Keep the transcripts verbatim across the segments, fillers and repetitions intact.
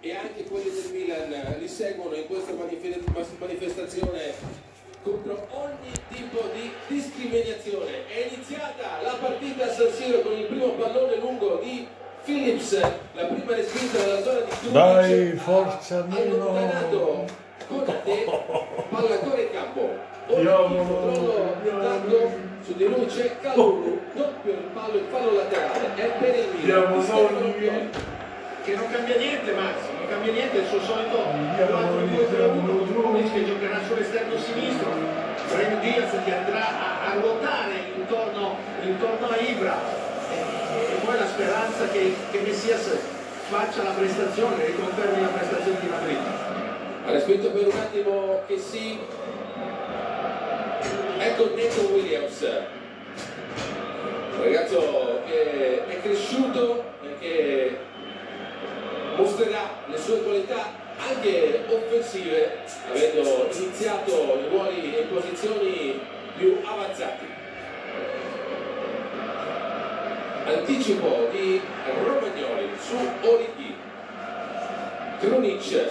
E anche quelli del Milan li seguono in questa manifestazione contro ogni tipo di discriminazione. È iniziata la partita a San Siro con il primo pallone lungo di Phillips, la prima respinta dalla zona di Krunic. Dai, forza Mino! Konaté, palla ancora in campo. Origi, controllo tanto su di lui, c'è Kalulu, doppio il pallo, il fallo laterale è per il Milan che non cambia niente. Max non cambia niente, il suo solito quattro due tre uno, che giocherà sull'esterno sinistro. Brahim Díaz che andrà a, a ruotare intorno, intorno a Ibra, e, e poi la speranza che, che Messias faccia la prestazione e confermi la prestazione di Madrid. Ha respinto per un attimo Kessié, ecco Neco Williams, un ragazzo che è cresciuto e che mostrerà le sue qualità anche offensive, avendo iniziato i ruoli e posizioni più avanzati. Anticipo di Romagnoli su Origi. Krunic,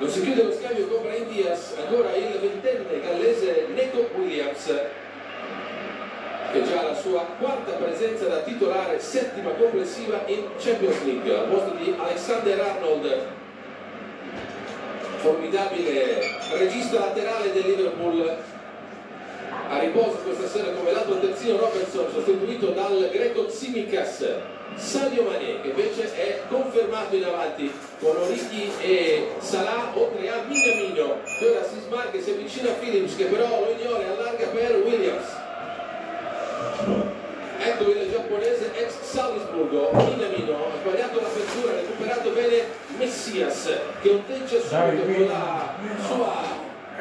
non si chiude lo scambio con Brahim Díaz, ancora il ventenne gallese Neco Williams, che già ha la sua quarta presenza da titolare, settima complessiva in Champions League, al posto di Alexander Arnold, formidabile regista laterale del Liverpool. A riposo questa sera come lato terzino Robertson, sostituito dal greco Tsimikas. Sadio Mané, che invece è confermato in avanti con Origi e Salah, oltre a Minamino. Ora si smarca e si avvicina a Phillips, che però lo ignora e allarga per Williams. Ecco il giapponese ex Salisburgo, Minamino, ha sbagliato l'apertura, ha recuperato bene Messias, che otteggia subito con la sua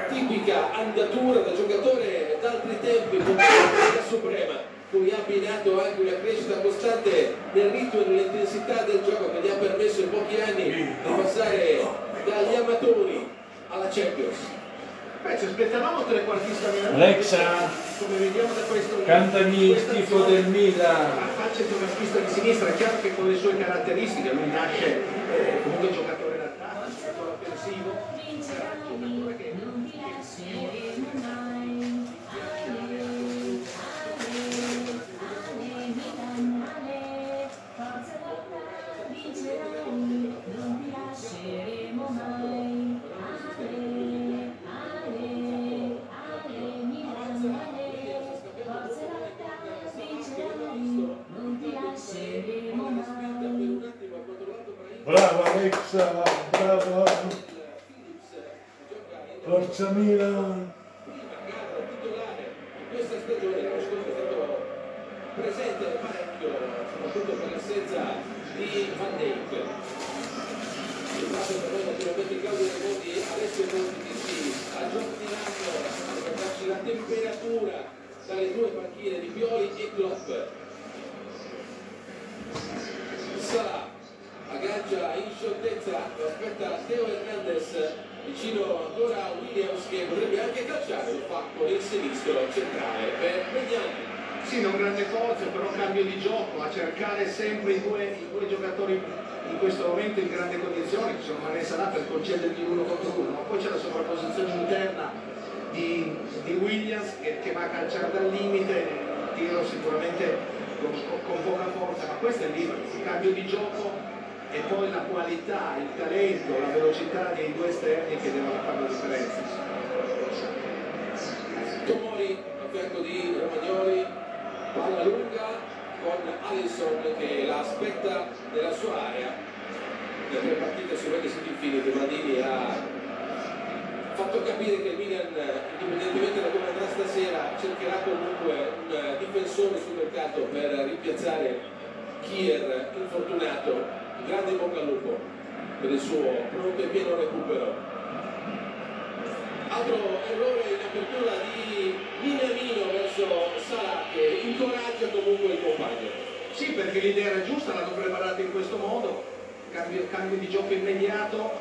tipica andatura da giocatore d'altri tempi, con la suprema, cui ha abbinato anche una crescita costante nel ritmo e nell'intensità del gioco, che gli ha permesso in pochi anni di passare dagli amatori alla Champions. Beh, ci aspettavamo tre quartista milanese. Alexa, come vediamo da questo, cantami il tifo del Milan. Faccia di una pista di sinistra, chiaro che con le sue caratteristiche lui nasce eh, comunque giocatore d'attacco, giocatore offensivo, giocatore che bravo, forza Milan. Titolare in questa stagione, l'anno scorso è stato presente parecchio, soprattutto per l'assenza di Van Dijk. Il fatto per noi naturalmente in causa dei voti adesso i voti si aggiorneranno per darci la temperatura dalle due panchine di Pioli e Klopp. Salah aggancia in scioltezza, aspetta Theo Hernandez, vicino ancora a Williams, che potrebbe anche calciare, lo fa con il sinistro centrale per Maignan. Sì, non grande forza, però cambio di gioco, a cercare sempre i due, i due giocatori in questo momento in grande condizione, che sono Mané e Salah, per concedergli uno contro uno, ma poi c'è la sovrapposizione interna di, di Williams che, che va a calciare dal limite, tiro sicuramente con, con poca forza, ma questo è il cambio di gioco. E poi la qualità, il talento, la velocità dei due esterni che devono fare la differenza. Tomori a fianco di Romagnoli, palla lunga con Alisson che la aspetta nella sua area. Le tre partite si vede sotto il filo, Bradini ha fatto capire che il Milan, indipendentemente da come andrà stasera, cercherà comunque un difensore sul mercato per rimpiazzare Kier infortunato. Grande bocca al lupo per il suo pronto e pieno recupero. Altro errore in apertura di Minamino verso Salah, che incoraggia comunque il compagno. Sì, perché l'idea era giusta, l'hanno preparata in questo modo, cambio, cambio di gioco immediato,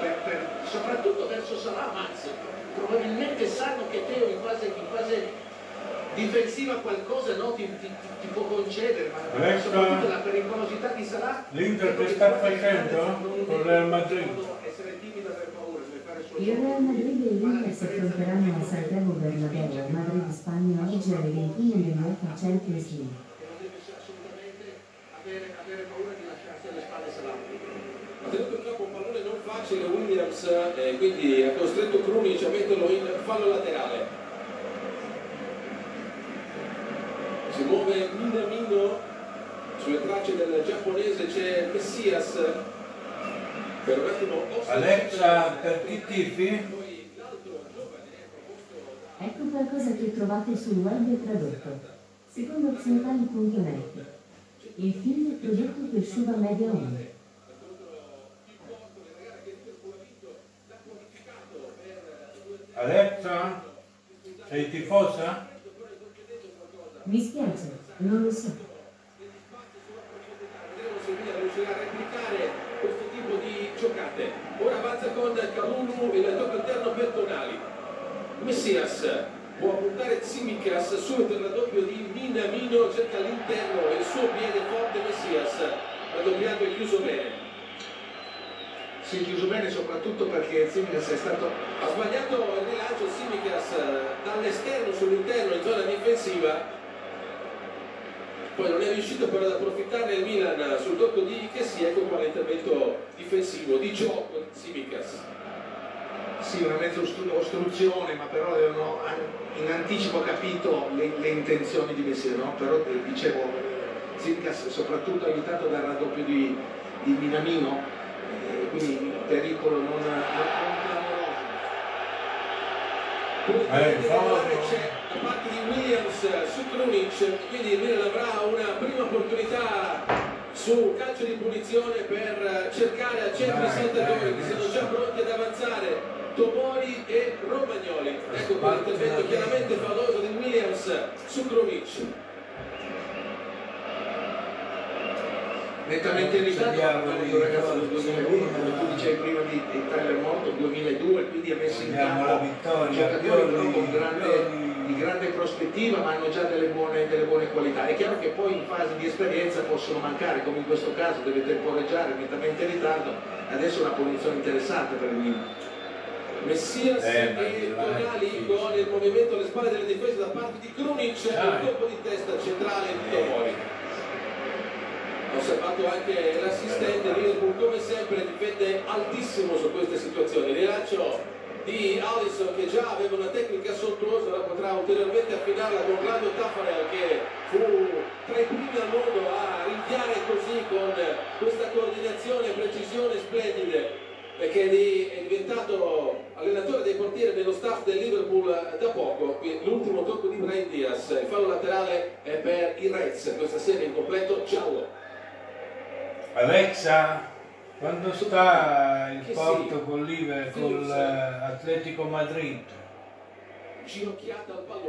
per, per, soprattutto verso Salah. Max probabilmente sanno che Theo in fase, in fase difensiva qualcosa no, ti, ti, ti può concedere, ma soprattutto la pericolosità di Salah. L'Inter che sta facendo con il Real Madrid. Il Real Madrid e l'Inter si affronteranno a Santiago Bernabéu, a Madrid, Spagna, oggi alle ventuno nel UEFA Champions League. Facile Williams, eh, quindi ha costretto Krunic a metterlo in fallo laterale. Si muove Minamino, sulle tracce del giapponese c'è Messias. Per un attimo Alexa, per chi tifi? Ecco qualcosa che trovate sul web e tradotto. Secondo Tonali punto net. Il film è prodotto per Shuba Media One. Alexa, sei tifosa? Mi spiace, non lo so. Riuscirà a replicare questo tipo di giocate. Ora avanza con Kalulu e il tocco interno per Tonali. Messias può puntare Tsimikas sul raddoppio di Minamino, cerca all'interno e il suo piede forte Messias, raddoppiato e chiuso bene. Si è chiuso bene soprattutto perché Tsimikas è stato... ha sbagliato il rilancio Tsimikas dall'esterno sull'interno in zona difensiva, poi non è riuscito però ad approfittarne il Milan sul tocco di Kessié, ecco qua l'intervento difensivo di gioco di Tsimikas. Sì, una mezza ostruzione, ma però avevano in anticipo capito le, le intenzioni di Kessié, no? Però dicevo, Tsimikas soprattutto aiutato dal raddoppio di, di Minamino, quindi pericolo non clamoroso. C'è da parte di Williams su Krunic, quindi il Milan avrà una prima opportunità su calcio di punizione per cercare a centro i saltatori che sono già pronti ad avanzare, Tomori e Romagnoli. Ecco qua l'intervento chiaramente falloso di Williams su Krunic, nettamente irritato, un ragazzo del duemilauno, come tu dicevi prima di Tyler Morton, duemiladue, quindi ha messo in campo giocatori con grande, di grande prospettiva, ma hanno già delle buone, delle buone qualità. È chiaro che poi in fase di esperienza possono mancare, come in questo caso deve temporeggiare, nettamente in ritardo. Adesso è una punizione interessante per il Milan. Messias eh, e Tonali con il movimento alle spalle delle difese da parte di Krunic, ah, un colpo di testa centrale di Tomori. Ho osservato anche l'assistente Liverpool, come sempre difende altissimo su queste situazioni. Il rilancio di Alisson, che già aveva una tecnica sontuosa, la potrà ulteriormente affinarla con Claudio Taffarel, che fu tra i primi al mondo a rinviare così con questa coordinazione, precisione splendide, che è diventato allenatore dei portieri dello staff del Liverpool da poco. L'ultimo tocco di Brahim Díaz, il fallo laterale è per il Reds, questa serie in completo giallo. Alexa, quando sta il Porto sì, con l'Iver, con l'Atletico Madrid?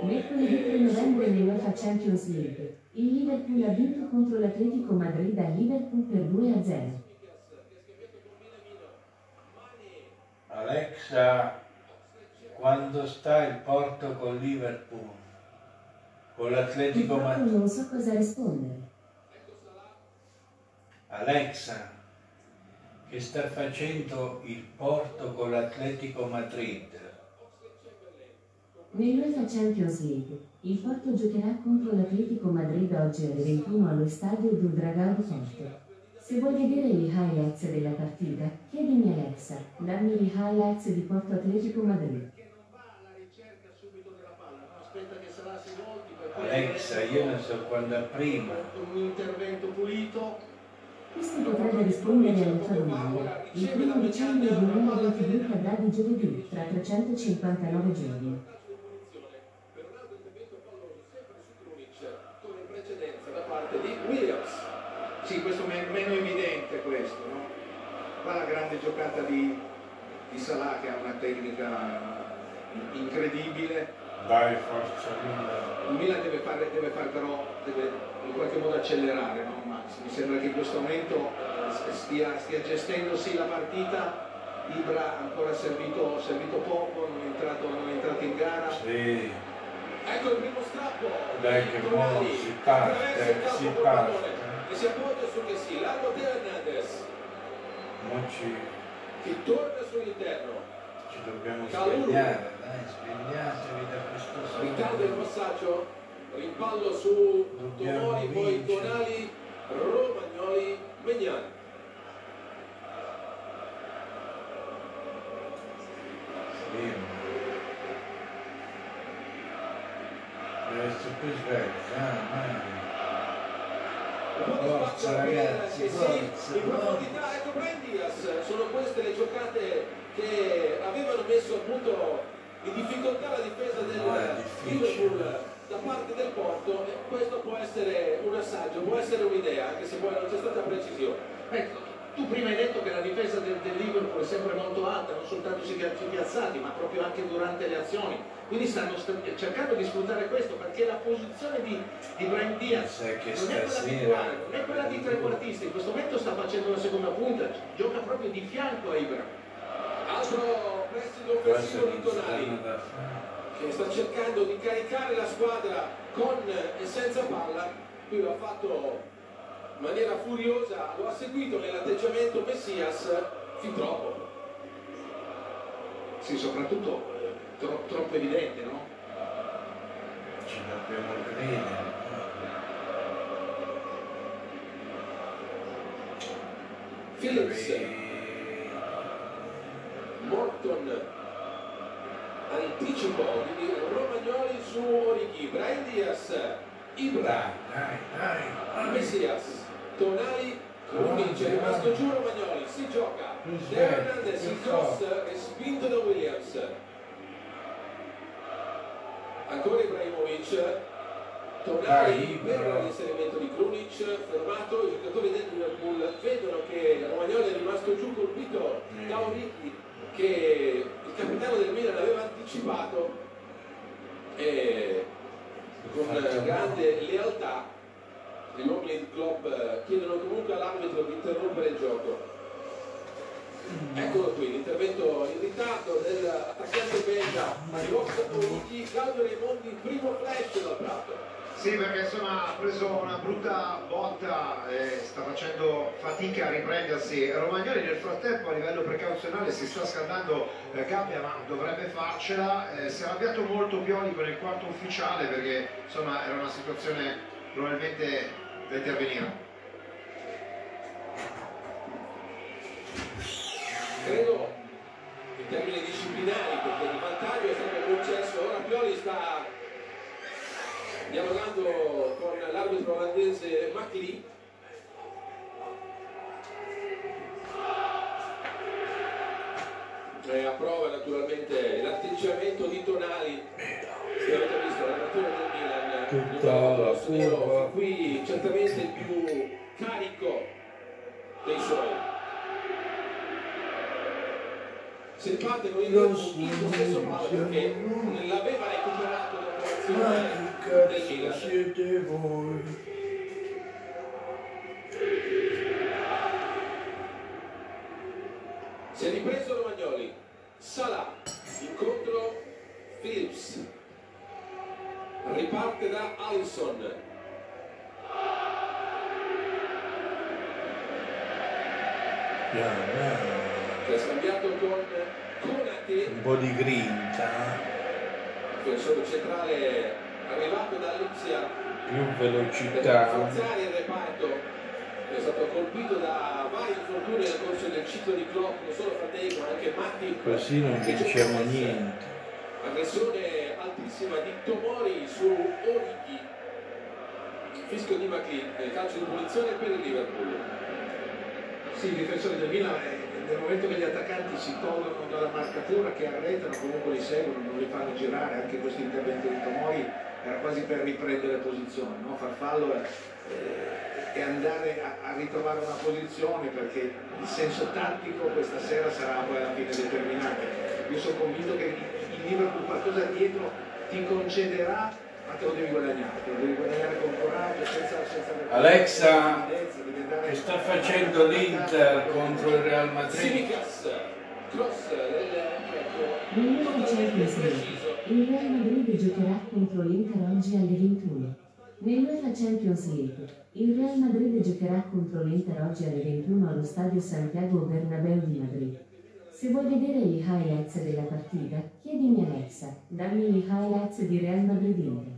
Mercoledì tre novembre in UEFA Champions League, il Liverpool ha vinto contro l'Atletico Madrid a Liverpool per due a zero. Alexa, quando sta il Porto con Liverpool? Con l'Atletico Madrid? Non so cosa rispondere. Alexa, che sta facendo il Porto con l'Atletico Madrid? Nell'UEFA Champions League, il Porto giocherà contro l'Atletico Madrid oggi alle ventuno allo stadio Dragao di Porto. Se vuoi vedere gli highlights della partita, chiedimi Alexa, dammi gli highlights di Porto Atletico Madrid. Alexa, io non so quando prima. Un intervento pulito. Questo potrebbe rispondere alla tua domanda. Il primo dicembre di duemilaventidue cadrà di giovedì, tra trecentocinquantanove giorni. Sì, questo è meno evidente questo, no? Qua la grande giocata di, di Salah, che ha una tecnica incredibile. Dai, forza, il Milan deve fare, deve fare però, deve in qualche modo accelerare, no Max? Mi sembra che in questo momento stia, stia gestendosi la partita. Ibra ancora servito, servito poco, non è entrato, non è entrato in gara. Sì. Ecco il primo strappo. Dai che buono, si parte, si parte. E si appoggia su Kessié, largo Theo Hernandez. Non ci... Che torna sull'interno. Ci dobbiamo svegliare, dai, svegliatevi da questo sogno. Ricade il passaggio, rimpallo su Tomori, poi Tonali, Romagnoli, Maignan. Deve essere più sveglio, ah, ma... Forza ragazzi, forza, in profondità, ecco Brahim Díaz, sono queste le giocate che avevano messo appunto in difficoltà la difesa del Liverpool da parte del Porto, e questo può essere un assaggio, può essere un'idea, anche se poi non c'è stata precisione. Ecco. Tu prima hai detto che la difesa del, del Liverpool è sempre molto alta, non soltanto sui calci piazzati, ma proprio anche durante le azioni. Quindi stanno st cercando di sfruttare questo, perché la posizione di, di Brahim Díaz non è quella di quale, non è quella di trequartista. In questo momento sta facendo una seconda punta, gioca proprio di fianco a Ibra. Altro prestito offensivo di Tonali, che sta cercando di caricare la squadra con e senza palla. Qui lo ha fatto... in maniera furiosa, lo ha seguito nell'atteggiamento Messias fin troppo. Sì, soprattutto tro troppo evidente, no? Ci dobbiamo credere. Phillips, e... Morton, anticipo di Romagnoli su Origi, Brahim Díaz, Ibra, dai, dai, dai. Messias, Tonali, Krunic, è rimasto giù Romagnoli, si gioca, Theo Hernandez, il cross è spinto da Williams, ancora Ibrahimovic, Tonali per l'inserimento di Krunic, fermato, i giocatori del Liverpool vedono che Romagnoli è rimasto giù colpito da Origi, che il capitano del Milan aveva anticipato, e con grande lealtà gli uomini di Klopp chiedono comunque all'arbitro di interrompere il gioco. Eccolo qui, l'intervento in ritardo dell'attaccante belga di Oxlade-Chamberlain, Claudio Raimondi, primo flash dal prato. Sì, perché insomma ha preso una brutta botta e sta facendo fatica a riprendersi. Romagnoli nel frattempo a livello precauzionale si sta scaldando la gabbia, ma dovrebbe farcela. Eh, si è arrabbiato molto Pioli con il quarto ufficiale, perché insomma era una situazione probabilmente da intervenire. Credo in termini disciplinari, perché il vantaggio è stato concesso. Ora Pioli sta dialogando con l'arbitro olandese Maignan. E approva naturalmente l'atteggiamento di Tonali, che avete visto la natura del Milan, tutta nero, qui certamente il più carico dei suoi. Se parte con il suo stesso palo, perché l'aveva recuperato la del Milan. Siete voi. Si è ripreso Romagnoli, Salah, incontro Phillips, riparte da Alisson. Yeah, yeah. Che è scambiato con Konaté. Un po' di grinta. Difensore centrale arrivato dall'Ipsia. Più velocità. Per forzare il reparto. È stato colpito da vari infortuni nel corso del ciclo di Klopp, non solo Fratego, ma anche Matti. Così non diciamo niente. Aggressione altissima di Tomori su Origi. Fischio di Maignan, calcio di punizione per il Liverpool. Sì, il difensore del Milan, nel momento che gli attaccanti si tolgono dalla marcatura, che arretano, comunque li seguono, non li fanno girare, anche questo intervento di Tomori era quasi per riprendere posizione, no? Farfallo è... Eh, e andare a, a ritrovare una posizione, perché il senso tattico questa sera sarà poi alla fine determinante. Io sono convinto che il Liverpool qualcosa dietro ti concederà, ma te lo devi guadagnare, te lo devi guadagnare con coraggio, senza... senza Alexa, che sta facendo l'Inter contro il Real Madrid? Tsimikas, cross del... non c'è preciso. Il Real Madrid giocherà contro l'Inter oggi alle ventuno. Nell'UEFA Champions League, il Real Madrid giocherà contro l'Inter oggi alle ventuno allo stadio Santiago Bernabéu di Madrid. Se vuoi vedere gli highlights della partita, chiedimi a Alexa, dammi gli highlights di Real Madrid Inter.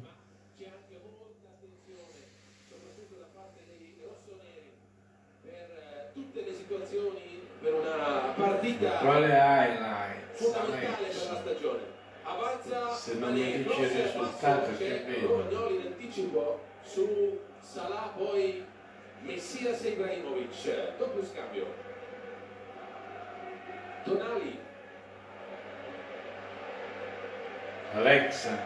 Per una partita quale highlight fondamentale per la stagione, avanza se non mi dice il risultato che vedo. Romagnoli in anticipo su Salah, poi Messias e Ibrahimovic, doppio scambio Tonali. Alexa,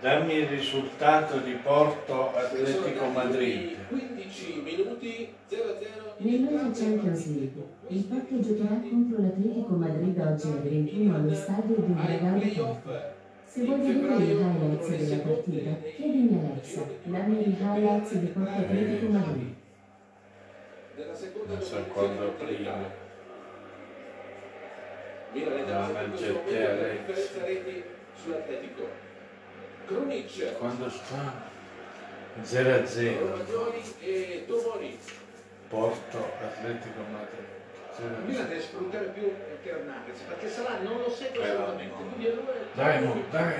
dammi il risultato di Porto Atletico Madrid. quindici minuti, zero a zero. Nell'ora Champions League, il Porto giocherà contro l'Atletico Madrid oggi alle ventuno allo stadio di Bragantino. Se vuoi vedere i highlights della partita, chiedimi Alexa, dammi i highlights di Porto Atletico Madrid. Non so quando prima. Milan reti sull'Atletico. Krunic quando sta zero a zero. Romagnoli e Tomori. Porto Atletico Madrid. Milan deve sfruttare più Theo Hernandez perché Salah non lo segue assolutamente. Quindi allora dai, mo, dai.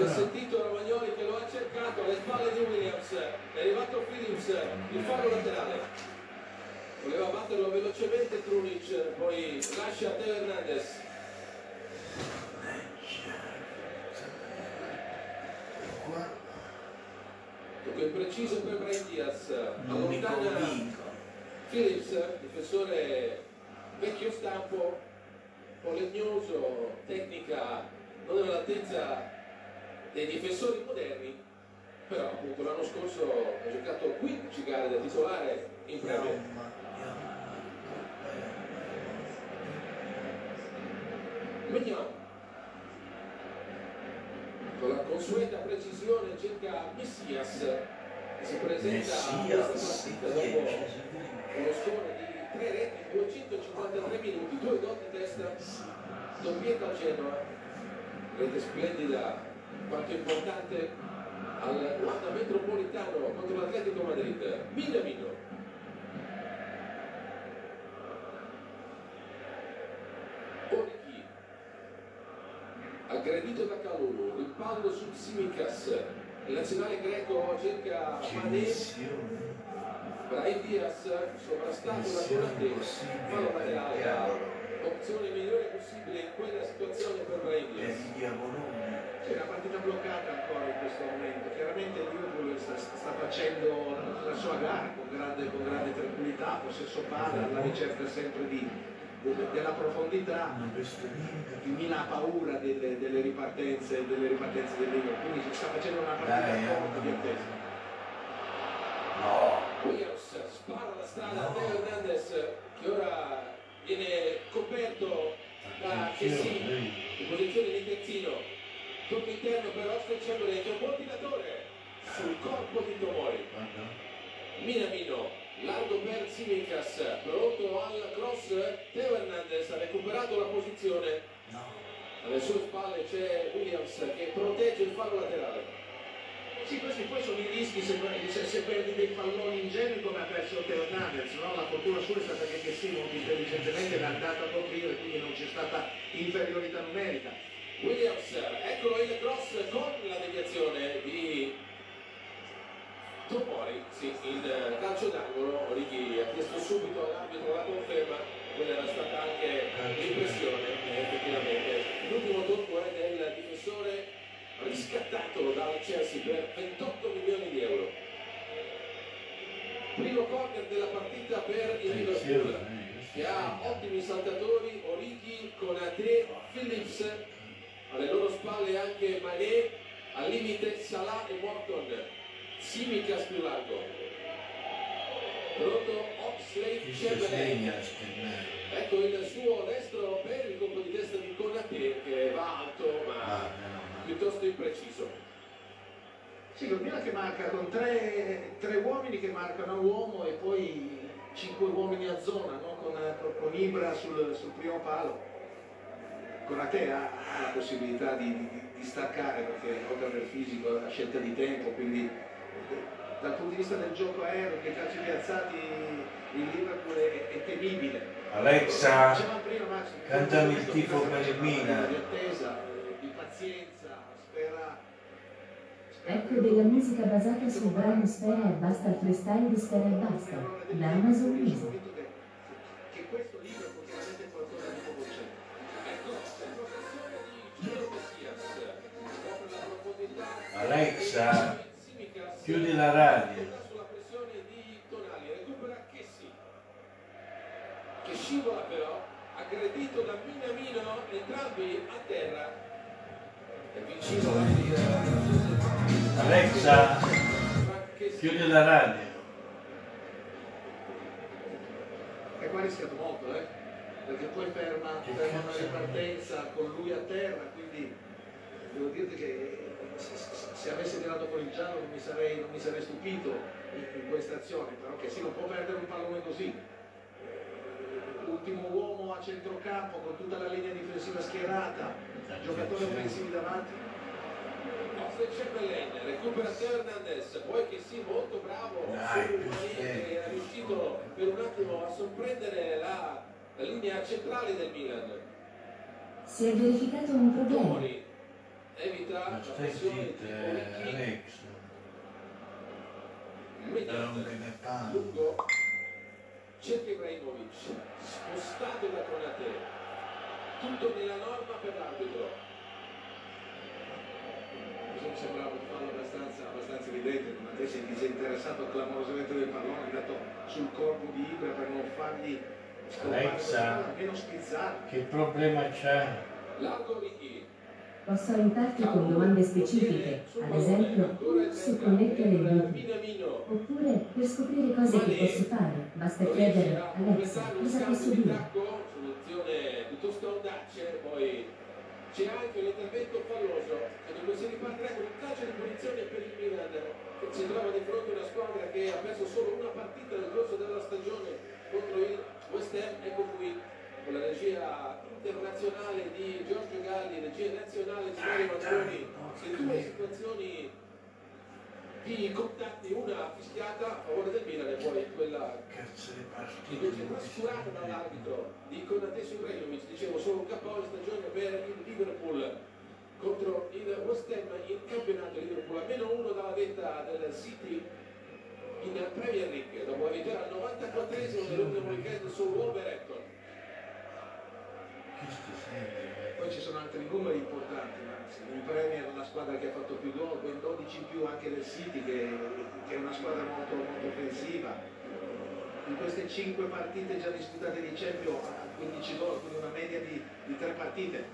Ha sentito Romagnoli che lo ha cercato alle spalle di Williams. È arrivato Phillips, il fallo laterale. Voleva batterlo velocemente Krunic, poi lascia Theo Hernandez. Tocco preciso per Brahim Díaz, allontana Phillips, difensore vecchio stampo, polegnoso, tecnica non all'altezza dei difensori moderni, però appunto l'anno scorso ha giocato quindici gare da titolare in Premier. Maignan con la consueta precisione cerca Messias che si presenta a questa partita dopo uno score di tre reti, duecentocinquantatré minuti, due doti in testa, doppietta a Genova, rete splendida quanto importante al Wanda Metropolitano contro l'Atletico Madrid. Minamino Origi aggredito da Kalulu, rimpallo su Tsimikas, il nazionale greco cerca Mané, Brahim Díaz sovrastato da Konaté, fallo laterale, la opzione migliore possibile in quella situazione per Brahim Díaz. C'è una partita bloccata ancora in questo momento, chiaramente il Liverpool sta, sta facendo la sua gara con grande, con grande tranquillità, possesso palla, alla ricerca sempre di... della profondità. Il Milan ha paura delle, delle ripartenze delle ripartenze del Liverpool, quindi si sta facendo una partita molto di attesa. No, Williams spara la strada a Theo Hernandez che ora viene coperto da Kessié in posizione di terzino, tocco interno per Oxlade-Chamberlain che è un buon tiratore sul corpo di Tomori. Minamino largo per Tsimikas, pronto al cross, Theo Hernandez ha recuperato la posizione, alle sue spalle c'è Williams che protegge il fallo laterale. Sì, questi poi sono i rischi se, se, se perdi dei palloni ingenui come ha perso Theo Hernandez, no? La fortuna sua è stata che Kessié molto intelligentemente l'ha andato a coprire, quindi non c'è stata inferiorità numerica. Williams, eccolo il cross con la deviazione di Tomori, sì, il calcio d'angolo. Origi ha chiesto subito all'arbitro la conferma, quella era stata anche l'impressione, effettivamente. L'ultimo tocco è del difensore riscattato dal Chelsea per ventotto milioni di euro. Primo corner della partita per il Liverpool, che ha ottimi saltatori, Origi, Konaté, Phillips, alle loro spalle anche Mané, al limite Salah e Morton. Tsimikas più largo, pronto Oxlade-Chamberlain, ecco il suo destro per il colpo di testa di Konaté che va alto ma piuttosto impreciso. Sì, il Milan che marca con tre, tre uomini che marcano uomo e poi cinque uomini a zona, no? con, con Ibra sul, sul primo palo. Konaté ha la possibilità di, di, di staccare, perché oltre al fisico ha scelta di tempo, quindi dal punto di vista del gioco aereo, che calci piazzati in Liverpool è, è temibile. Alexa, cantami il tifo per il Milan. Di pazienza, spera. Ecco della musica basata su brano Sfera e Basta, freestyle di Sfera e Basta, da Amazon Music. Che questo libro è praticamente qualcosa di nuovo c'è. Ecco, il professore di Giro Messias scopre la profondità. Alexa, chiudi la radio. Sulla pressione di Tonali, recupera Kessié, che scivola però, aggredito da Minamino, entrambi a terra. È vicino alla via. Alexa, chiudi la radio. E qua è rischiato molto, eh? Perché poi ferma, ferma una ripartenza con lui a terra, quindi devo dirti che se avesse tirato con il giallo non mi sarei, non mi sarei stupito in, in questa azione, però che sì, non può perdere un pallone così. L'ultimo uomo a centrocampo con tutta la linea difensiva schierata, giocatori offensivi davanti. Oxlade-Chamberlain recupera Theo Hernandez, poi che sì, molto bravo, che è riuscito per un attimo a sorprendere la, la linea centrale del Milan. Si è verificato un problema. Tomori evita la pressione di Origi. Maignan, lungo, cerca Ibrahimovic, spostato da Konaté. Tutto nella norma per l'arbitro. Mi sembrava un fallo abbastanza, abbastanza evidente, ma te si è disinteressato clamorosamente del pallone, è andato sul corpo di Ibra per non fargli Alexa, meno spizzare. Che problema c'è? Posso aiutarti con domande specifiche, ad esempio su connettere il gruppo, oppure per scoprire cose che posso fare basta chiedere Alexa cosa posso dire. Soluzione piuttosto audace, poi c'è anche l'intervento falloso dove si ripartirà con un calcio di punizione per il Milan, che si trova di fronte a una squadra che ha perso solo una partita nel corso della stagione contro il West Ham. Ecco qui con la regia internazionale di Giorgio Galli, regia nazionale di Mario Mazzoni, le due situazioni di contatti, una fischiata a favore del Milan e poi quella invece trascurata dall'arbitro di Konaté su Ibrahimovic. Dicevo, solo un K O in stagione per il Liverpool contro il West Ham in campionato. Liverpool a meno uno dalla vetta del City in Premier League dopo la vittoria al novantaquattresimo dell'ultimo weekend su Wolverhampton. Poi ci sono altri numeri importanti, in Premier la squadra che ha fatto più gol, ben dodici in più anche del City, che, che è una squadra molto, molto offensiva. In queste cinque partite già disputate di Champions ha quindici gol, quindi una media di, di tre partite.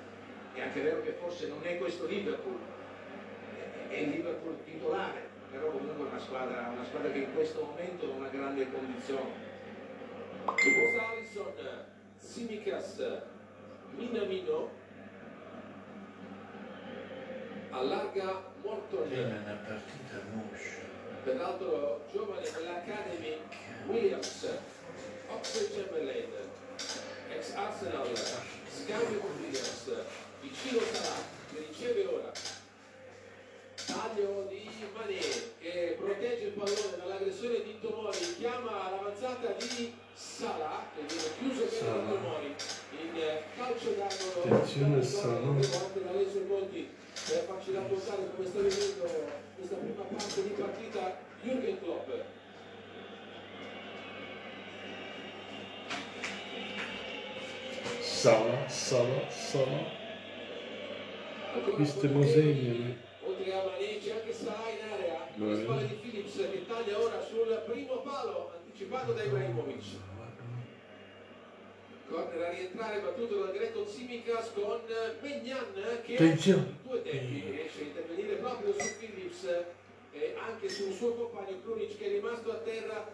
È anche vero che forse non è questo Liverpool, è il Liverpool titolare, però comunque è una squadra, una squadra che in questo momento ha una grande condizione. Alisson, Tsimikas, Minamino allarga molto bene una partita moscia. Peraltro giovane dell'Academy Williams, Oxlade-Chamberlain, ex Arsenal, scambio con Williams, vicino Salah, che riceve ora. Taglio di Mané che protegge il pallone dall'aggressione di Tomori, chiama l'avanzata di Salah che viene chiuso bene da Tomori in calcio d'angolo. Attenzione Salah, dalle sue molti per farci rafforzare come sta vedendo questa prima parte di partita Jürgen Klopp. Salah, Salah, Salah. Questo è Mosegno. Oltre a Mané c'è anche Salah in area, con le spalle di Phillips che taglia ora sul primo palo, anticipato da Ibrahimovic. Corner a rientrare, battuto dal greco Tsimikas con Maignan che in due tempi riesce a intervenire proprio su Phillips e anche sul suo compagno Krunic, che è rimasto a terra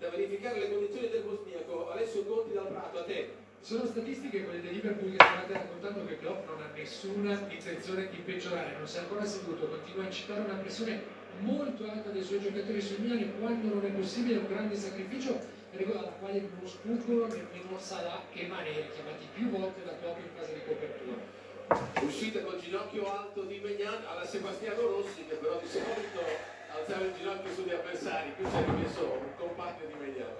da verificare le condizioni del bosniaco. Alessio Conti dal Prato, a te. Sono statistiche quelle del Liverpool che state raccontando, che Klopp non ha nessuna intenzione di peggiorare, non si è ancora seduto, continua a incitare una pressione molto alta dei suoi giocatori sul Milan, quando non è possibile un grande sacrificio regola alla quale non sfuggono nemmeno Salah e Mané, chiamati più volte da Klopp in fase di copertura. Uscita col ginocchio alto di Maignan alla Sebastiano Rossi, che però di solito alzava il ginocchio sugli avversari, qui c'è rimesso un compagno di Maignan.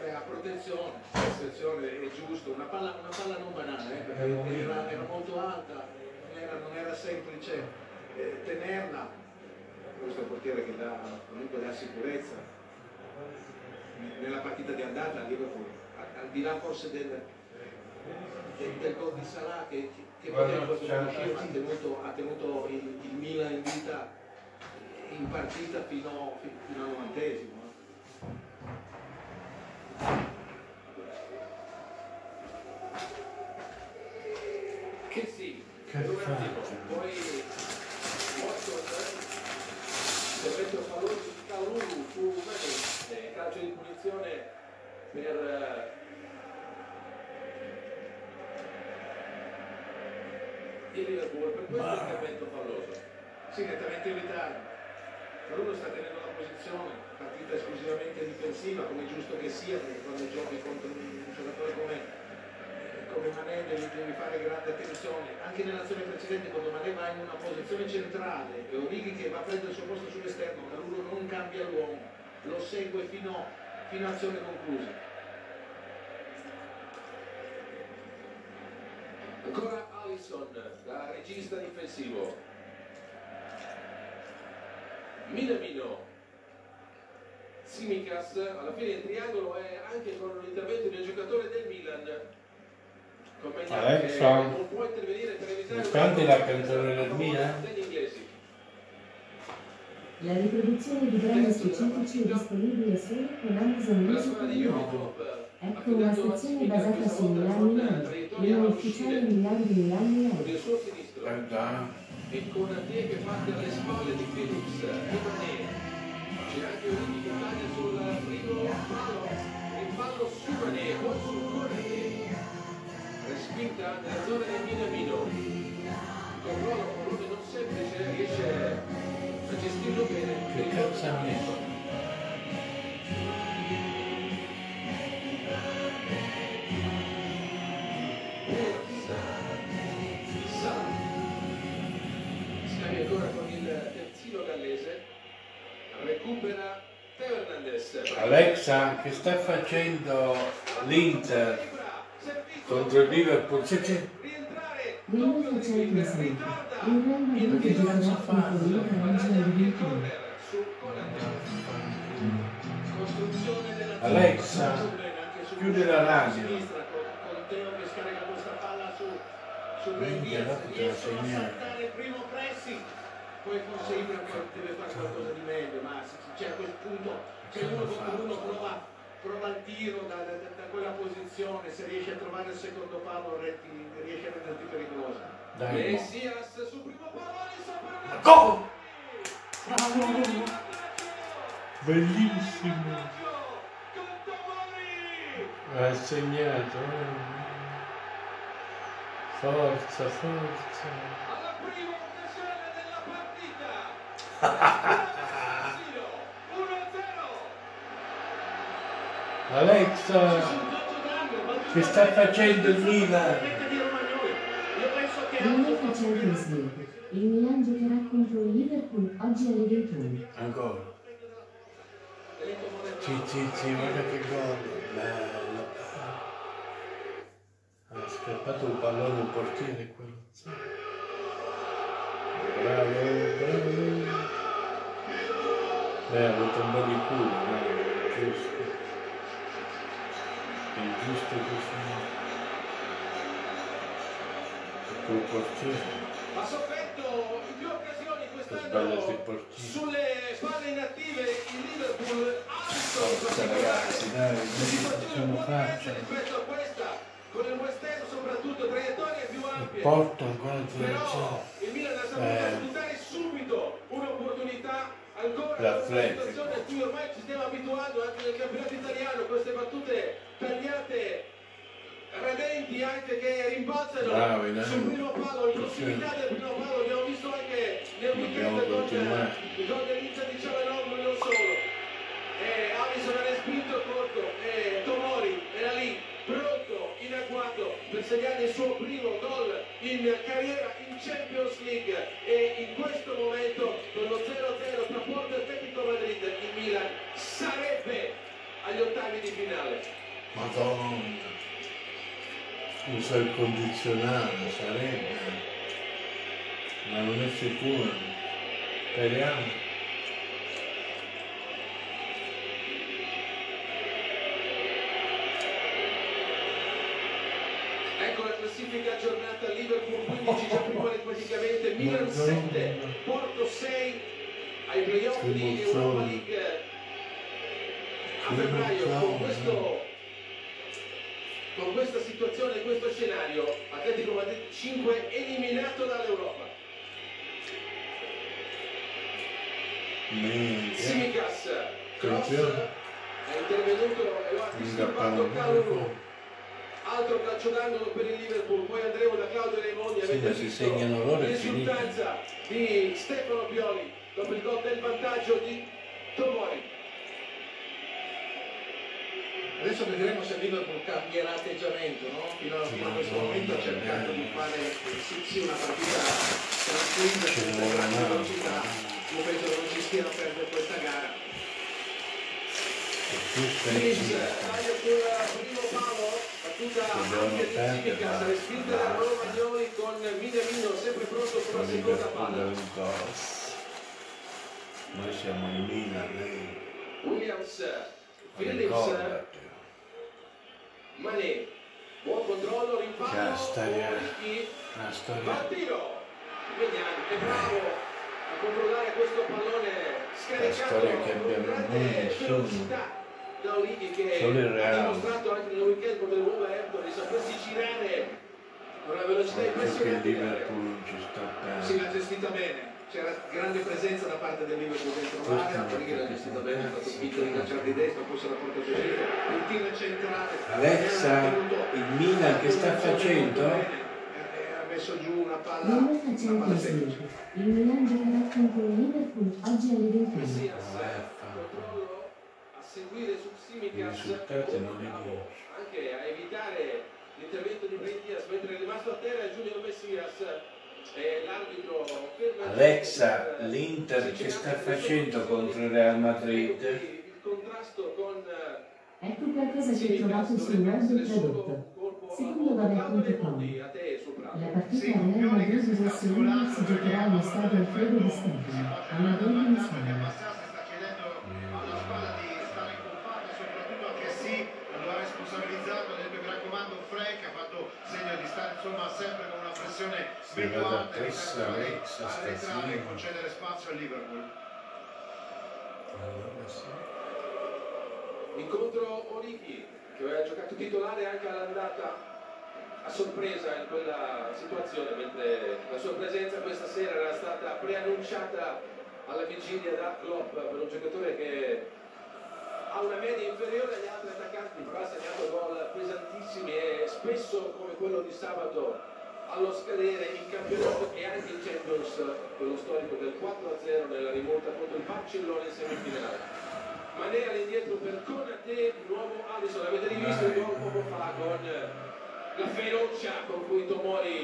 Beh, a protezione, protezione è giusto, una palla, una palla non banale, eh, perché era, era molto alta, non era, non era semplice eh, tenerla. Questo è un portiere che dà, comunque dà sicurezza. Nella partita di andata a Liverpool, al, al di là forse del, del, del gol di Salah che, che ha tenuto, ha tenuto il, il Milan in vita in partita fino, fino al novantesimo. Che sì, che dove attimo, poi intervento fallo di Kalulu su Mané, calcio di punizione per il Liverpool, per questo ma... intervento falloso, sì, nettamente in ritardo. Kalulu sta tenendo la posizione, partita esclusivamente difensiva, come giusto che sia, perché quando giochi contro un giocatore come come Mané devi, devi fare grande attenzione. Anche nell'azione precedente, quando Mané va in una posizione centrale e Origi che va a prendere il suo posto sull'esterno, Kalulu non cambia l'uomo, lo segue fino, fino a azione conclusa. Ancora Alisson da regista difensivo. Minamino, Tsimikas, alla fine il triangolo è anche con l'intervento di un giocatore del Milan. Alexa, mi canti la canzone del Milan? La riproduzione di brani specifici è disponibile solo con Amazon Music. Ecco una stazione basata su Milan Milan, l'uno ufficiale Milan di Milan Milan. Con il suo sinistro e Konaté che parte alle spalle di Phillips e Mané. C'è anche un indicazione sul primo fallo, il fallo su Mané, poi su Konaté. Respinta nella zona del Minamino, il controllo con lui non semplice, riesce a gestirlo bene per il calciamento. Scambia ancora con il terzino gallese, recupera Theo Hernandez. Alexa, che sta facendo l'Inter contro il Liverpool? C'è c'è rientrare che non fa Alexa, chiude la radio. Poi forse Ibrahimovic deve fare qualcosa di meglio, ma c'è a quel punto c'è uno contro uno, prova prova il tiro da, da, da quella posizione, se riesce a trovare il secondo palo riesce a renderti pericolosa. Messias sul primo palo, Alisson, gol! Bravo! Bellissimo! Ha segnato! Forza, forza! Alla prima occasione della partita! Alexa, che sta facendo il Milan? Nella Champions League, il Milan giocherà contro il Liverpool oggi alle ventuno. Ancora? Sì, sì, sì, guarda che gol, bello. Ha scappato un pallone al portiere quello. Bravo, bravo. Beh, ha avuto un po' di culo, eh, giusto. È giusto così. Col portiere. Ha sofferto in più occasioni quest'anno sulle palle inattive il Liverpool. Alto in particolare. Situazione un po' diversa rispetto a questa, con il West Ham soprattutto traiettorie più ampie. Porto ancora però il Milan ha saputo sfruttare subito un'opportunità. Ancora la situazione a cui ormai ci stiamo abituando anche nel campionato italiano, queste battute tagliate, radenti anche che rimbalzano bravo, sul primo palo, in prossimità del primo palo, abbiamo visto anche nel weekend con il gol dell'Inter diciannove e non solo. E e Alisson ha respinto corto e Tomori era lì pronto in agguato per segnare il suo primo gol in carriera in Champions League, e in questo momento con lo zero a zero tra Porto e Atletico Madrid il Milan sarebbe agli ottavi di finale. Madonna, usa il condizionale, sarebbe, ma non è sicuro, speriamo. Ecco la classifica aggiornata: Liverpool quindici, già prima praticamente, Milan sette, Porto sei, ai playoff di Europa League a febbraio. Con questo, con questa situazione, questo scenario, Atletico Madrid cinque eliminato dall'Europa. Tsimikas, cross, è intervenuto e lo ha disturbato Kalulu, altro calcio d'angolo per il Liverpool. Poi andremo da Claudio Raimondi, avete visto l'esultanza di Stefano Pioli dopo il gol del vantaggio di Tomori. Adesso vedremo se il Liverpool cambierà atteggiamento, no? Fino a questo momento ha cercato di fare una partita tranquilla, con grande velocità. Io penso che non ci stiano a perdere questa gara. Phillips taglia sul primo palo, battuta ampia di Tsimikas, respinta da Romagnoli con Minamino sempre pronto sulla seconda palla. Noi siamo in Milan. Williams, Phillips, Mané, buon controllo, rimpallo, Origi, partito, Maignan è bravo a controllare questo pallone scaricato con grande velocità da Origi, che ha dimostrato anche nel weekend con il Wolverhampton di sapersi girare con una velocità impressionante. Si l'ha gestita bene, c'era grande presenza da parte del Liverpool dentro l'area, perché l'ha gestita bene, ha fatto spinto di calciare di destra, forse la porta giocata, il tiro centrale. Alexa, il Milan che sta facendo? Messo giù una palla, una palla semplice. Il Milan giocherà contro il Liverpool oggi alle ventuno. Messias, controllo a seguire su Tsimikas, anche a evitare l'intervento di Brahim Díaz mentre è rimasto a terra Giulio Messias, e l'arbitro ferma. Alexa, l'Inter che sta facendo contro il Real Madrid? Il contrasto con... Ecco perché si è trovato sul web il tradotto. Secondo Varetti punto com, la partita del Real Madrid-Barcellona si giocherà allo stadio Alfredo Di Stefano, a Madonna di Sala. Sta chiedendo alla squadra di stare in compagnia, soprattutto a Kessié, lo ha responsabilizzato, ha detto che raccomando Frank, ha fatto segno di stare insomma sempre con una pressione meno alta, arretrare e concedere spazio al Liverpool. Incontro Origi, che aveva giocato titolare anche all'andata a sorpresa in quella situazione, mentre la sua presenza questa sera era stata preannunciata alla vigilia da Klopp per un giocatore che ha una media inferiore agli altri attaccanti, ma ha segnato gol pesantissimi e spesso come quello di sabato allo scadere in campionato e anche in Champions, quello storico del quattro a zero nella rimonta contro il Barcellona in semifinale. Mané all'indietro per Konaté, nuovo Alisson, l'avete rivisto il gol poco fa con la ferocia con cui Tomori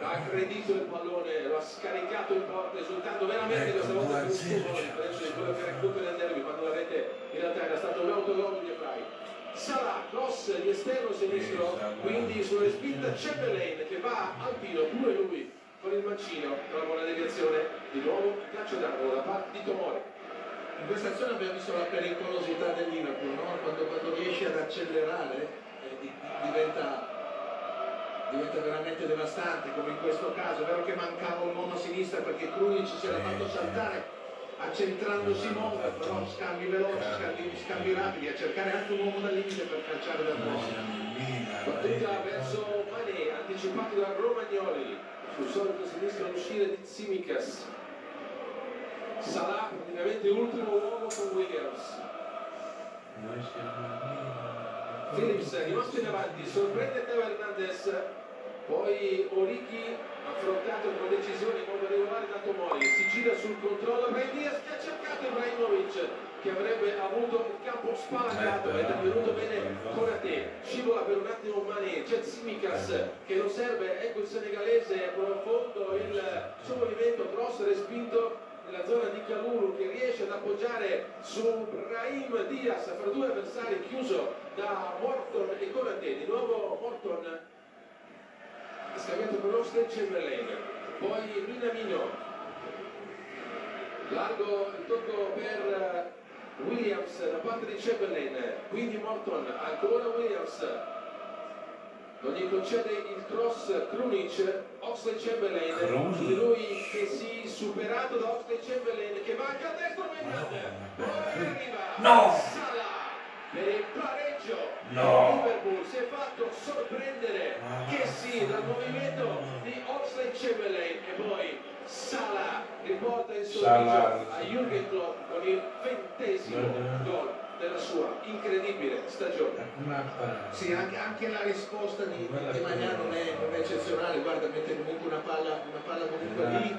ha aggredito il pallone, lo ha scaricato in porta, esultando veramente questa volta più solo, differenza di quello che recupera il derby, quando la rete in realtà era stato un autogol di Ibrahim. Salah, cross di esterno sinistro, quindi sulla respinta Chamberlain che va al tiro, pure lui con il mancino, con una buona deviazione, di nuovo calcio d'angolo da parte di Tomori. In questa azione abbiamo visto la pericolosità del Liverpool, no? quando, quando riesce ad accelerare eh, di, di, diventa, diventa veramente devastante, come in questo caso. È vero che mancava un uomo a sinistra perché Krunic se l'ha fatto saltare accentrandosi nuovo, però scambi veloci, scambi, scambi rapidi, a cercare anche un uomo da limite per calciare da destra. Battuta verso Mané, anticipato da Romagnoli, sul solito sinistro all'uscire di Tsimikas. Salah praticamente ultimo uomo con Williams. Phillips è rimasto in avanti, sorprende Theo Hernandez, poi Origi affrontato con decisione in modo regolare da Tomori, si gira sul controllo Brahim Díaz che ha cercato Ibrahimovic, che avrebbe avuto il campo spalancato ed è venuto bene Konaté, scivola per un attimo Mané, c'è Tsimikas che lo serve, ecco il senegalese profondo il suo movimento, cross respinto nella zona di Kalulu che riesce ad appoggiare su Brahim Díaz fra due avversari, chiuso da Morton e Konaté, di nuovo Morton scambiato per Oxlade-Chamberlain, poi Minamino, largo il tocco per Williams da parte di Chamberlain, quindi Morton, ancora Williams, non gli concede il cross Krunic, Oxlade-Chamberlain, di lui che si superato da Oxlade-Chamberlain che va anche a destra Maignan, poi arriva no. Salah per il pareggio, no. Liverpool si è fatto sorprendere Kessié dal movimento di Oxlade-Chamberlain e poi Salah riporta il sorriso a Jürgen Klopp con il ventesimo gol della sua incredibile stagione. Sì, anche, anche la risposta di, di Maignan non è, non è eccezionale, guarda, mette comunque una palla, una palla comunque lì,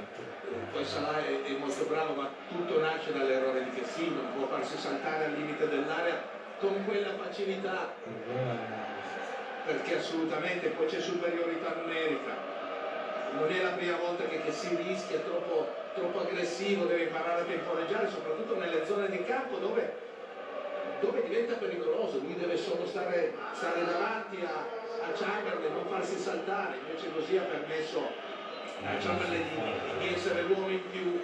poi Salah è, è molto bravo, ma tutto nasce dall'errore di Kessié, non può farsi saltare al limite dell'area con quella facilità, perché assolutamente poi c'è superiorità numerica. Non è la prima volta che, che si rischia, troppo, troppo aggressivo, deve imparare a temporeggiare, soprattutto nelle zone di campo dove, dove diventa pericoloso, lui deve solo stare, stare davanti a, a Chamberlain, non farsi saltare, invece così ha permesso a Chamberlain di, di essere l'uomo in più,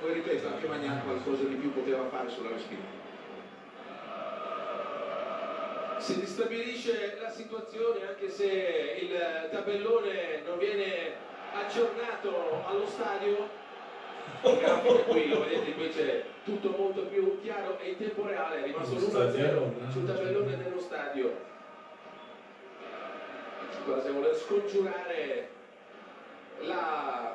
poi ripeto, anche Maignan qualcosa di più poteva fare sulla respinta. Si ristabilisce la situazione anche se il tabellone non viene aggiornato allo stadio, qui lo vedete invece tutto molto più chiaro e in tempo reale, è rimasto l'uno a zero sul tabellone dello stadio, quasi voler scongiurare la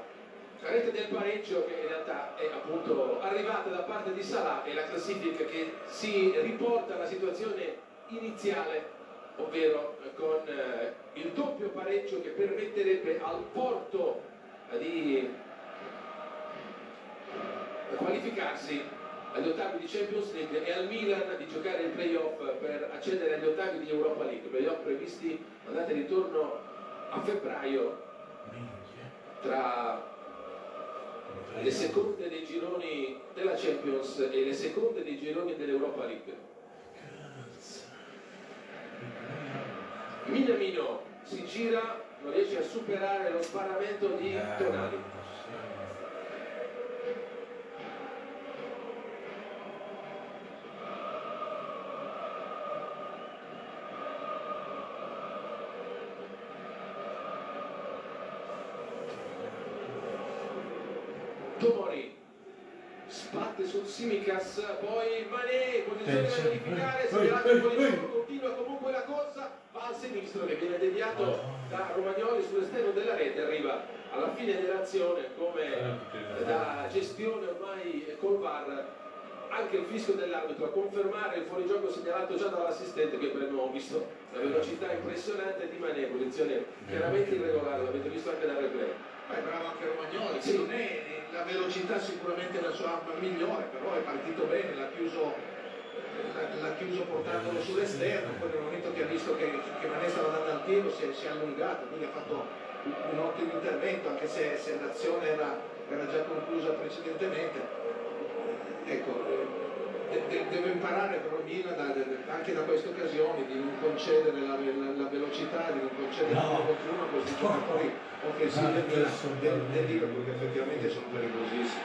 rete del pareggio che in realtà è appunto arrivata da parte di Salah e la classifica che si riporta alla situazione iniziale, ovvero con eh, il doppio pareggio che permetterebbe al Porto eh, di qualificarsi agli ottavi di Champions League e al Milan di giocare il playoff per accedere agli ottavi di Europa League, playoff previsti andata e ritorno a febbraio tra le seconde dei gironi della Champions e le seconde dei gironi dell'Europa League. Minamino si gira, non riesce a superare lo sparamento di Tonali. Tomori sbatte su Tsimikas, poi Mané, posizione da verificare, segnalato il poliziottolo, continua comunque la corsa, va al sinistro che viene deviato da Romagnoli sull'esterno della rete, arriva alla fine dell'azione come da gestione ormai col V A R, anche il fischio dell'arbitro a confermare il fuorigioco segnalato già dall'assistente, che poi abbiamo visto la velocità impressionante di Mané, posizione chiaramente irregolare, l'avete visto anche dal replay. Ma è bravo anche Romagnoli, sì. Non è la velocità sicuramente la sua arma migliore, però è partito bene, l'ha chiuso l'ha chiuso portandolo sull'esterno, poi nel momento che ha visto che, che Mané stava dando al tiro si è, si è allungato, quindi ha fatto un, un ottimo intervento, anche se, se l'azione era, era già conclusa precedentemente. Ecco, de, de, devo imparare però Milan anche da queste occasioni di non concedere la, la, la velocità, di non concedere no. la fortuna a questi giocatori offensivi del, del Liverpool, che effettivamente sono pericolosissimi.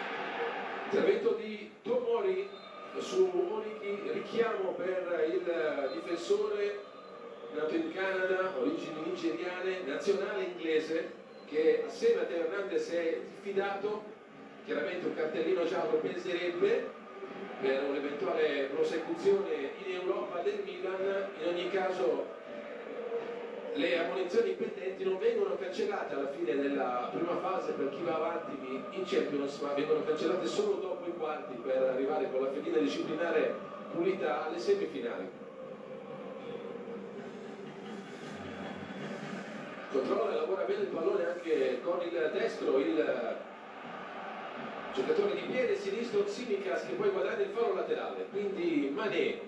Intervento di Tomori su Origi, richiamo per il difensore nato in Canada, origini nigeriane, nazionale inglese, che assieme a Theo Hernandez è diffidato, chiaramente un cartellino giallo penserebbe per un'eventuale prosecuzione in Europa del Milan. In ogni caso le ammonizioni pendenti non vengono cancellate alla fine della prima fase per chi va avanti in Champions, ma vengono cancellate solo dopo i quarti per arrivare con la fedina disciplinare pulita alle semifinali. Controlla e lavora bene il pallone anche con il destro, il giocatore di piede sinistro Tsimikas, che poi guadagna il fallo laterale, quindi Mané,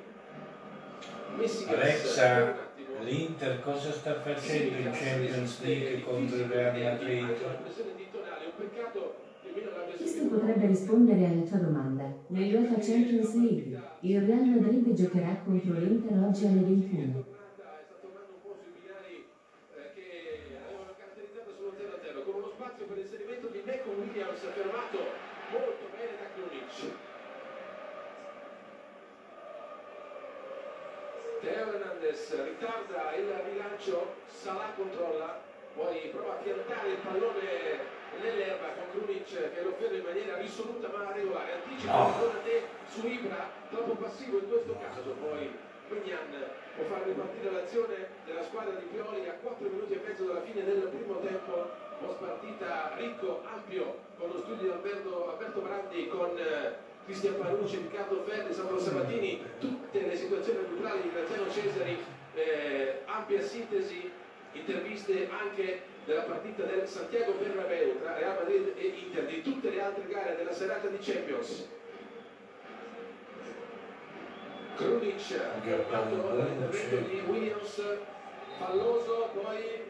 Messias. Alexa, l'Inter cosa sta facendo in Champions League contro il Real Madrid? Questo potrebbe rispondere alla tua domanda. Nell'UEFA Champions League il Real Madrid giocherà contro l'Inter oggi alle ventuno. Neco Williams ha fermato molto bene da Krunic. Theo Hernandez ritarda il rilancio, Salah controlla, poi prova a piantare il pallone nell'erba con Krunic che lo ferma in maniera risoluta ma regolare, anticipa no. Konaté su Ibra, troppo passivo in questo caso, poi Maignan può far ripartire l'azione della squadra di Pioli a quattro minuti e mezzo dalla fine del primo tempo. Una partita ricco, ampio, con lo studio di Alberto, Alberto Brandi, con eh, Cristian Panucci, Riccardo Ferri, Sandro Sabatini, tutte le situazioni arbitrali di Graziano Cesari, eh, ampia sintesi, interviste anche della partita del Santiago Bernabeu tra Real Madrid e Inter, di tutte le altre gare della serata di Champions. Krunic, fermato dall'intervento di Williams, falloso, poi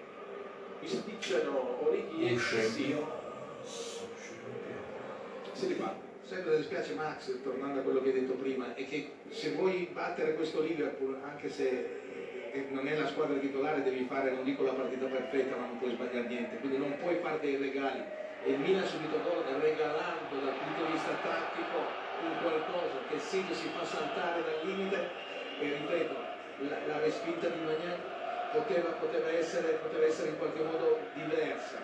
mi sticciano Origi e Kessié. Si riparte. Sai cosa dispiace, Max, tornando a quello che hai detto prima, è che se vuoi battere questo Liverpool, anche se non è la squadra titolare, devi fare, non dico la partita perfetta, ma non puoi sbagliare niente, quindi non puoi fare dei regali. E il Milan subito torna regalando dal punto di vista tattico un qualcosa che sì, si fa saltare dal limite, e ripeto, la, la respinta di Maignan Poteva, poteva, essere, poteva essere in qualche modo diversa,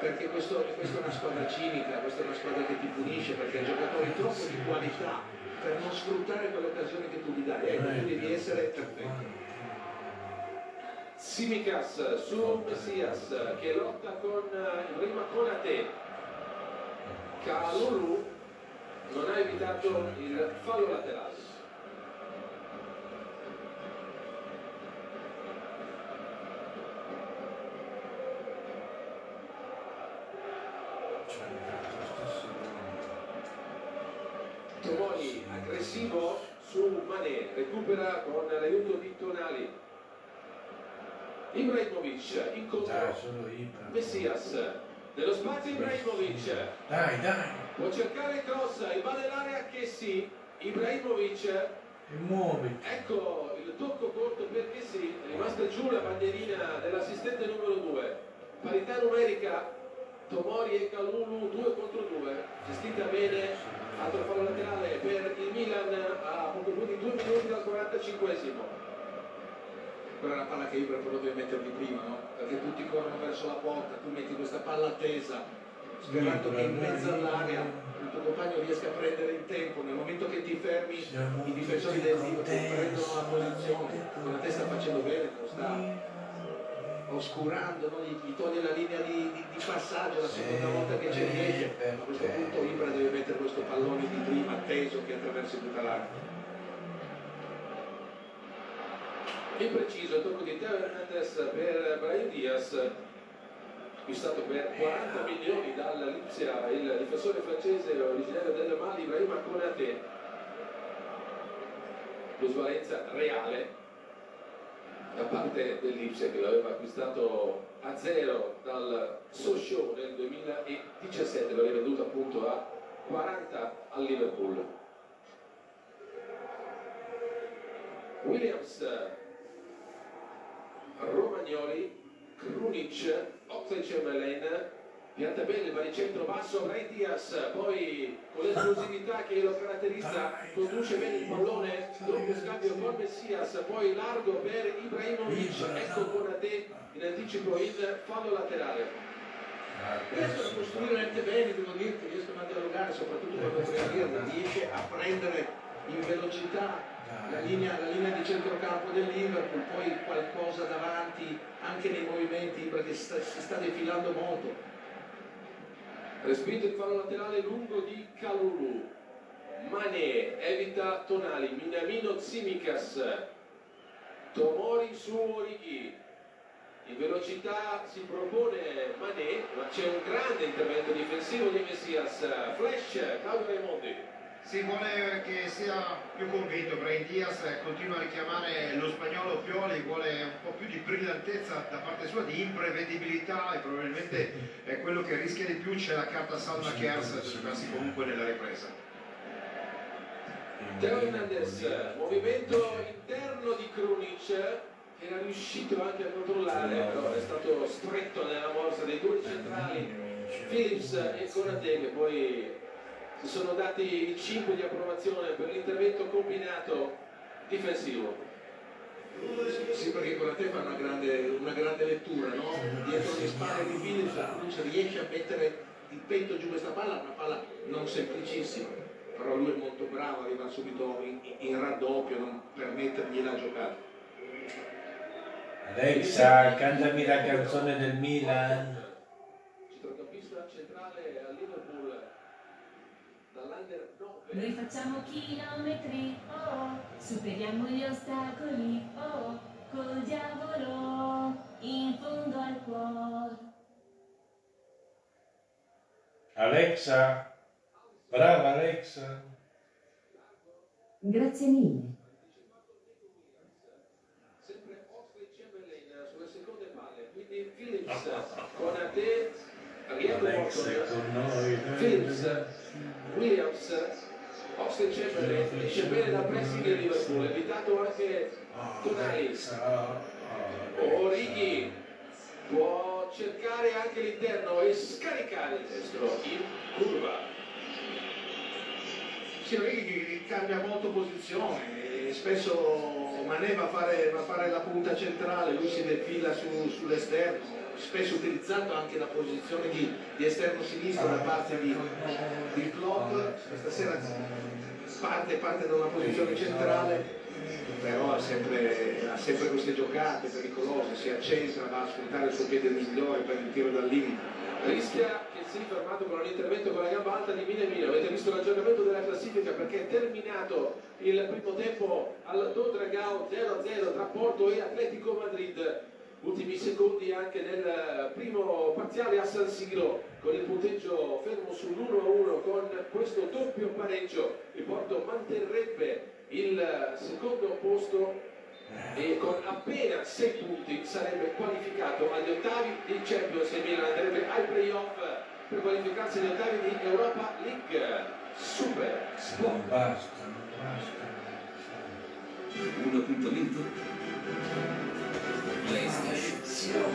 perché questo, questa è una squadra cinica, questa è una squadra che ti punisce, perché il giocatore è troppo di qualità per non sfruttare quell'occasione che tu gli dai, e tu devi essere perfetto. Tsimikas su Messias che lotta con il prima Konaté. Kalulu non ha evitato il fallo laterale. Tomori aggressivo su Mané, recupera con l'aiuto di Tonali. Ibrahimovic incontra Messias nello spazio. Ibrahimovic dai dai può cercare il cross, invade l'area Kessié. Ibrahimovic e muovi, ecco il tocco corto per Kessié, è rimasta giù la bandierina dell'assistente numero due. Parità numerica, Tomori e Kalulu due contro due, gestita bene. Altro fallo laterale per il Milan a poco più di due minuti dal quarantacinquesimo. Quella è una palla che Ibra però deve metterti prima, no? Perché tutti corrono verso la porta, tu metti questa palla attesa, sperando che in mezzo all'area il tuo compagno riesca a prendere in tempo. Nel momento che ti fermi, i difensori del Liverpool prendono la posizione, con te sta facendo bene, lo sta oscurando, no? gli, gli toglie la linea di, di, di passaggio la seconda volta che c'è riesce. A questo punto Ibra deve mettere questo pallone di prima teso che attraversa tutta l'arco. Impreciso il tocco di Theo Hernandez per Brahim Díaz, acquistato per quaranta milioni dalla Lipsia, il difensore francese originario del Mali, Ibrahim Konaté. Plusvalenza reale da parte dell'Ipsia, che l'aveva acquistato a zero dal Sochaux nel duemiladiciassette, lo aveva venduto appunto a quaranta al Liverpool. Williams, Romagnoli, Krunic, Oxlade-Chamberlain, pianta bene il baricentro basso, Brahim Díaz, poi con l'esplosività che lo caratterizza conduce bene il pallone, doppio scambio con Messias, poi largo per Ibrahimovic, ecco Konaté in anticipo il fallo laterale. Questo lo costruire veramente bene, devo dirti, riescono a dialogare, soprattutto quando Real riesce a prendere in velocità la linea, la linea di centrocampo del Liverpool, poi qualcosa davanti anche nei movimenti, perché sta, si sta defilando molto. Respinto il fallo laterale lungo di Kalulu. Mané evita Tonali, Minamino Tsimikas, Tomori su Origi, in velocità si propone Mané, ma c'è un grande intervento difensivo di Messias. Flash, Claudio Raimondi. Sì, vuole che sia più convinto. Brahim Díaz continua a richiamare lo spagnolo Pioli, vuole un po' più di brillantezza da parte sua, di imprevedibilità, e probabilmente è quello che rischia di più. C'è la carta salva Kers, giocarsi comunque nella ripresa. Theo Hernandez, movimento interno di Krunic, che era riuscito anche a controllare, però è stato stretto nella morsa dei due centrali Phillips e Konaté, che poi si sono dati i cinque di approvazione per l'intervento combinato difensivo. Sì, perché Konaté fa una grande, una grande lettura, no? Dietro le spalle di Phillips non riesce a mettere il petto giù questa palla, una palla non semplicissima, però lui è molto bravo, arriva subito in, in raddoppio, non permettergli la giocata. Alexa, cantami la canzone del Milan. Centrocampista centrale al Liverpool. Noi facciamo chilometri, oh, superiamo gli ostacoli, oh, col diavolo in fondo al cuore. Alexa, brava Alexa. Grazie mille. Sempre Oxlade-Chamberlain sulle seconde palle, quindi Phillips, Konaté, Phillips, Williams, Oxlade-Chamberlain, esce bene dal pressing del Liverpool, evitato anche Tonali. Origi può cercare anche l'interno e scaricare il destro in curva. Sì, Origi cambia molto posizione, spesso Mané va a fare, va a fare la punta centrale, lui si defila su, sull'esterno, spesso utilizzato anche la posizione di, di esterno sinistro da parte di, di Klopp. Questa sera parte, parte da una posizione centrale, però ha sempre, ha sempre queste giocate pericolose, si accentra, va a sfruttare il suo piede migliore per il tiro dal limite. Rischia che sia fermato con un intervento con la gamba alta di Minamino. Avete visto l'aggiornamento della classifica, perché è terminato il primo tempo al Dodregao zero a zero tra Porto e Atletico Madrid. Ultimi secondi anche del primo parziale a San Siro, con il punteggio fermo sull'uno a uno. Con questo doppio pareggio il Porto manterrebbe il secondo posto e con appena sei punti sarebbe qualificato agli ottavi di Champions League. Milan andrebbe ai playoff per qualificarsi agli ottavi di Europa League. Super Sport. Basta, basta. Un appuntamento PlayStation.